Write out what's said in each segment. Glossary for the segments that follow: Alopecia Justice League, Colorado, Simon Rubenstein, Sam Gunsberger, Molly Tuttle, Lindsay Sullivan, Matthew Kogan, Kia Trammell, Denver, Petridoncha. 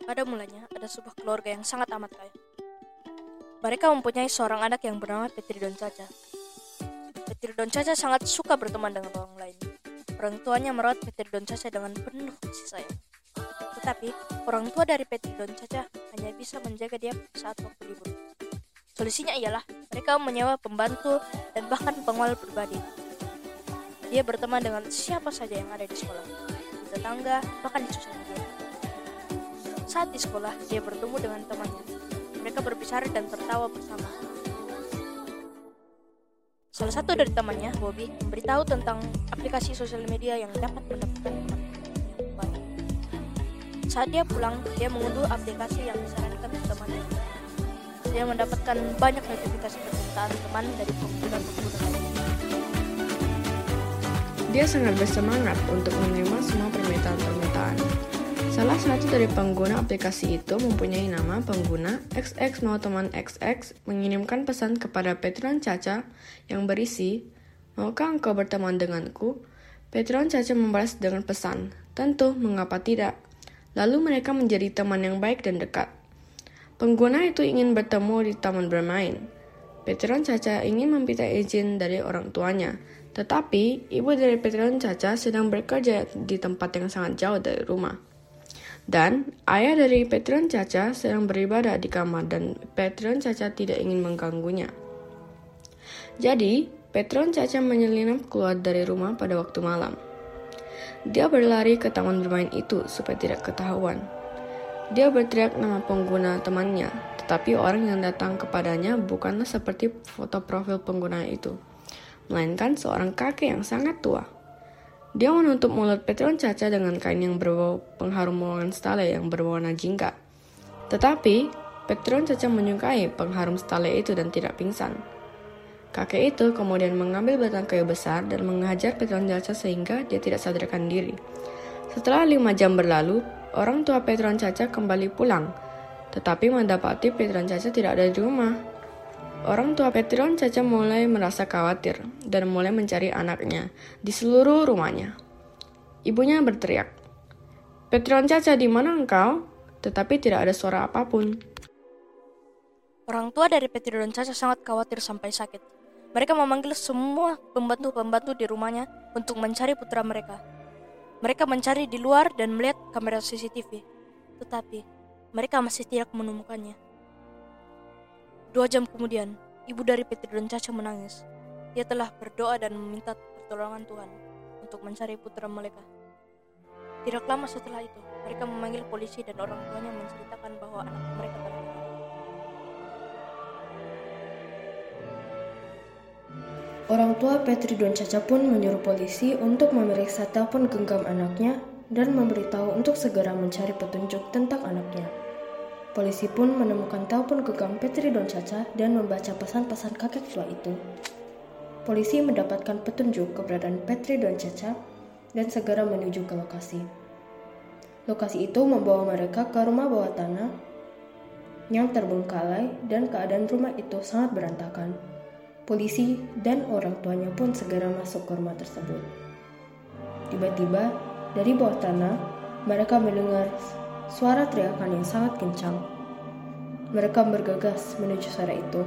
Pada mulanya, ada sebuah keluarga yang sangat amat kaya. Mereka mempunyai seorang anak yang bernama Petridoncha. Petridoncha sangat suka berteman dengan orang lain. Orang tuanya merawat Petridoncha dengan penuh kasih sayang. Tetapi, orang tua dari Petridoncha hanya bisa menjaga dia saat waktu libur. Solusinya ialah mereka menyewa pembantu dan bahkan pengawal pribadi. Dia berteman dengan siapa saja yang ada di sekolah, di tetangga, bahkan di susun dia. Saat di sekolah, dia bertemu dengan temannya. Mereka berbicara dan tertawa bersama. Salah satu dari temannya, Bobby, memberitahu tentang aplikasi sosial media yang dapat mendapatkan teman yang baik. Saat dia pulang, dia mengunduh aplikasi yang disarankan temannya. Dia mendapatkan banyak notifikasi permintaan teman dari pengguna-pengguna lain. Dia sangat bersemangat untuk menerima semua permintaan-permintaan. Salah satu dari pengguna aplikasi itu mempunyai nama pengguna XX mau teman XX mengirimkan pesan kepada Petridoncha yang berisi, "Maukah engkau berteman denganku?" Petridoncha membalas dengan pesan, "Tentu, mengapa tidak?" Lalu mereka menjadi teman yang baik dan dekat. Pengguna itu ingin bertemu di taman bermain. Petridoncha ingin meminta izin dari orang tuanya, tetapi ibu dari Petridoncha sedang bekerja di tempat yang sangat jauh dari rumah. Dan ayah dari Petridoncha sedang beribadah di kamar dan Petridoncha tidak ingin mengganggunya. Jadi, Petridoncha menyelinap keluar dari rumah pada waktu malam. Dia berlari ke taman bermain itu supaya tidak ketahuan. Dia berteriak nama pengguna temannya, tetapi orang yang datang kepadanya bukanlah seperti foto profil pengguna itu, melainkan seorang kakek yang sangat tua. Dia menutup mulut Petridoncha dengan kain yang berbau pengharum ruangan stale yang berwarna jingga. Tetapi, Petridoncha menyukai pengharum stale itu dan tidak pingsan. Kakek itu kemudian mengambil batang kayu besar dan menghajar Petridoncha sehingga dia tidak sadarkan diri. Setelah 5 jam berlalu, orang tua Petridoncha kembali pulang. Tetapi mendapati Petridoncha tidak ada di rumah. Orang tua Petridoncha mulai merasa khawatir dan mulai mencari anaknya di seluruh rumahnya. Ibunya berteriak, "Petridoncha, di mana engkau?" Tetapi tidak ada suara apapun. Orang tua dari Petridoncha sangat khawatir sampai sakit. Mereka memanggil semua pembantu-pembantu di rumahnya untuk mencari putra mereka. Mereka mencari di luar dan melihat kamera CCTV. Tetapi mereka masih tidak menemukannya. 2 jam kemudian, ibu dari Petridoncha menangis. Dia telah berdoa dan meminta pertolongan Tuhan untuk mencari putra mereka. Tidak lama setelah itu, mereka memanggil polisi dan orang tuanya menceritakan bahwa anak mereka telah meninggal. Orang tua Petridoncha pun menyuruh polisi untuk memeriksa telepon genggam anaknya dan memberitahu untuk segera mencari petunjuk tentang anaknya. Polisi pun menemukan telepon genggam Petridoncha dan membaca pesan-pesan kakek tua itu. Polisi mendapatkan petunjuk keberadaan Petridoncha dan segera menuju ke lokasi. Lokasi itu membawa mereka ke rumah bawah tanah yang terbengkalai dan keadaan rumah itu sangat berantakan. Polisi dan orang tuanya pun segera masuk ke rumah tersebut. Tiba-tiba, dari bawah tanah, mereka mendengar suara teriakan yang sangat kencang. Mereka bergegas menuju suara itu.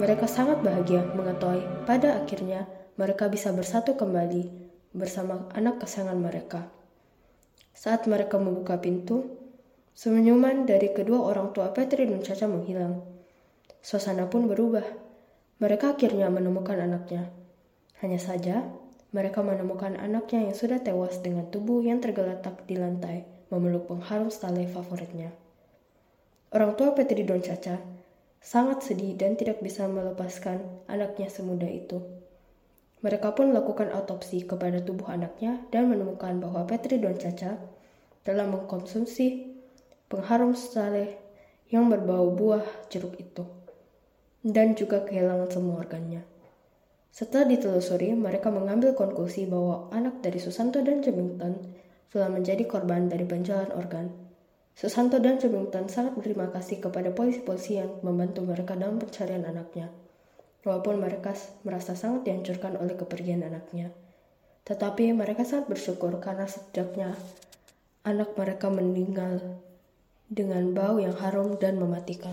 Mereka sangat bahagia mengetahui pada akhirnya mereka bisa bersatu kembali bersama anak kesayangan mereka. Saat mereka membuka pintu, senyuman dari kedua orang tua Petridoncha menghilang. Suasana pun berubah. Mereka akhirnya menemukan anaknya. Hanya saja, mereka menemukan anaknya yang sudah tewas dengan tubuh yang tergeletak di lantai, memeluk pengharum stale favoritnya. Orang tua Petridoncha sangat sedih dan tidak bisa melepaskan anaknya semudah itu. Mereka pun lakukan autopsi kepada tubuh anaknya dan menemukan bahwa Petridoncha telah mengkonsumsi pengharum stale yang berbau buah jeruk itu dan juga kehilangan semua organnya. Setelah ditelusuri, mereka mengambil konklusi bahwa anak dari Susanto dan Jemington telah menjadi korban dari penjualan organ. Susanto dan Jemington sangat berterima kasih kepada polisi-polisi yang membantu mereka dalam pencarian anaknya. Walaupun mereka merasa sangat dihancurkan oleh kepergian anaknya, tetapi mereka sangat bersyukur karena setidaknya anak mereka meninggal dengan bau yang harum dan mematikan.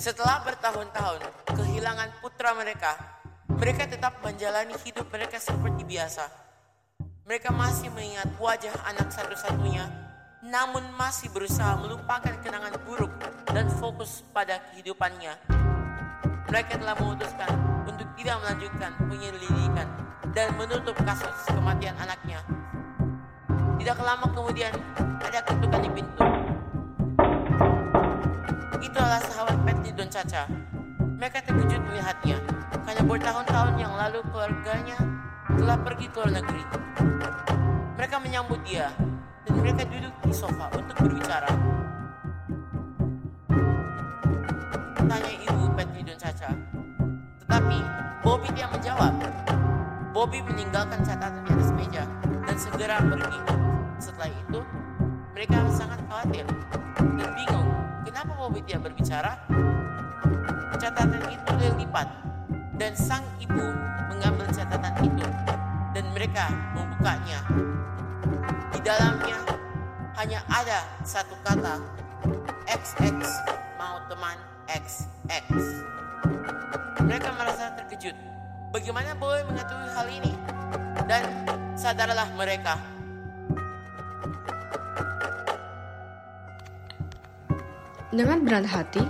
Setelah bertahun-tahun kehilangan putra mereka, mereka tetap menjalani hidup mereka seperti biasa. Mereka masih mengingat wajah anak satu-satunya, namun masih berusaha melupakan kenangan buruk dan fokus pada kehidupannya. Mereka telah memutuskan untuk tidak melanjutkan penyelidikan dan menutup kasus kematian anaknya. Tidak lama kemudian, ada ketukan di pintu. Itu adalah sahabat Petridoncha. Mereka terkejut melihatnya, karena bertahun-tahun yang lalu keluarganya telah pergi ke luar negeri. Mereka menyambut dia, dan mereka duduk di sofa untuk berbicara. Tanya ibu Petridoncha. Tetapi, Bobby tidak menjawab. Bobby meninggalkan catatan di atas meja dan segera pergi. Setelah itu, mereka sangat khawatir dan bingung kenapa Bobby tidak berbicara. Catatan itu dilipat dan sang ibu mengambil catatan itu dan mereka membukanya. Di dalamnya hanya ada satu kata, XX mau teman XX. Mereka merasa terkejut. Bagaimana Bobby mengetahui hal ini? Dan sadarlah mereka. Dengan berat hati,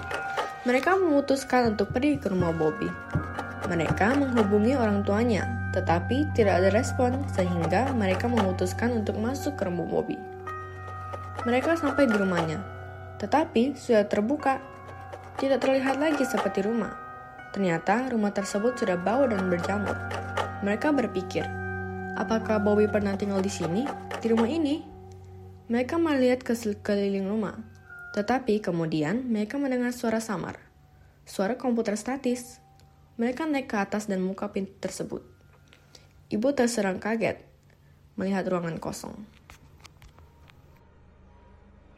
mereka memutuskan untuk pergi ke rumah Bobby. Mereka menghubungi orang tuanya, tetapi tidak ada respon sehingga mereka memutuskan untuk masuk ke rumah Bobby. Mereka sampai di rumahnya, tetapi sudah terbuka, tidak terlihat lagi seperti rumah. Ternyata rumah tersebut sudah bau dan berjamur. Mereka berpikir, apakah Bobby pernah tinggal di sini, di rumah ini? Mereka melihat ke sekeliling rumah. Tetapi kemudian mereka mendengar suara samar, suara komputer statis. Mereka naik ke atas dan buka pintu tersebut. Ibu terserang kaget melihat ruangan kosong.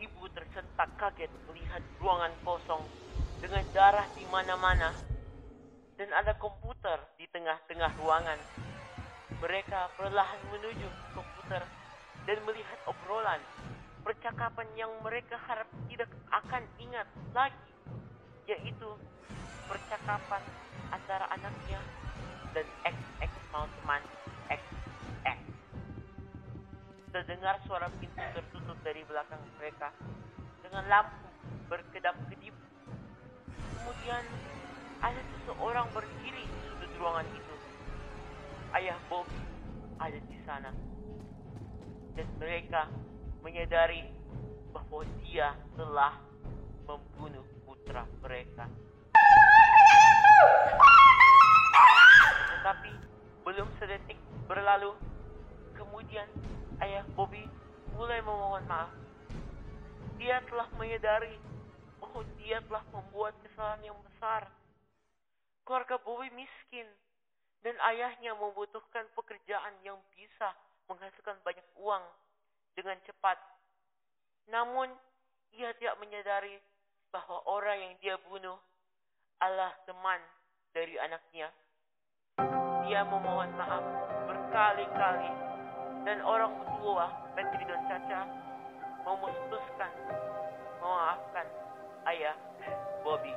Ibu tersentak kaget melihat ruangan kosong dengan darah di mana-mana dan ada komputer di tengah-tengah ruangan. Mereka perlahan menuju komputer dan melihat obrolan. Percakapan yang mereka harap tidak akan ingat lagi, yaitu percakapan antara anaknya dan XX mau teman XX. Terdengar suara pintu tertutup dari belakang mereka dengan lampu berkedap-kedip. Kemudian ada seseorang berdiri di sudut ruangan itu. Ayah Bobby ada di sana dan mereka menyadari bahwa dia telah membunuh putra mereka. Tetapi belum sedetik berlalu, kemudian ayah Bobby mulai memohon maaf. Dia telah menyadari bahwa dia telah membuat kesalahan yang besar. Keluarga Bobby miskin dan ayahnya membutuhkan pekerjaan yang bisa menghasilkan banyak uang dengan cepat. Namun, ia tidak menyadari bahwa orang yang dia bunuh adalah teman dari anaknya. Dia memohon maaf berkali-kali dan orang tua Petridoncha memutuskan memaafkan ayah Bobby.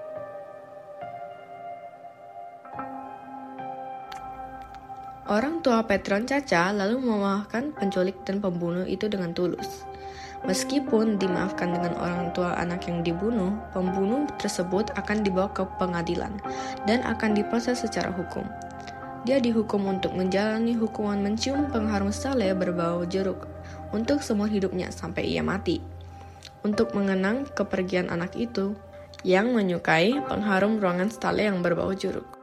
Orang tua Petridoncha lalu memaafkan penculik dan pembunuh itu dengan tulus. Meskipun dimaafkan dengan orang tua anak yang dibunuh, pembunuh tersebut akan dibawa ke pengadilan dan akan diproses secara hukum. Dia dihukum untuk menjalani hukuman mencium pengharum sale berbau jeruk untuk seumur hidupnya sampai ia mati. Untuk mengenang kepergian anak itu yang menyukai pengharum ruangan sale yang berbau jeruk.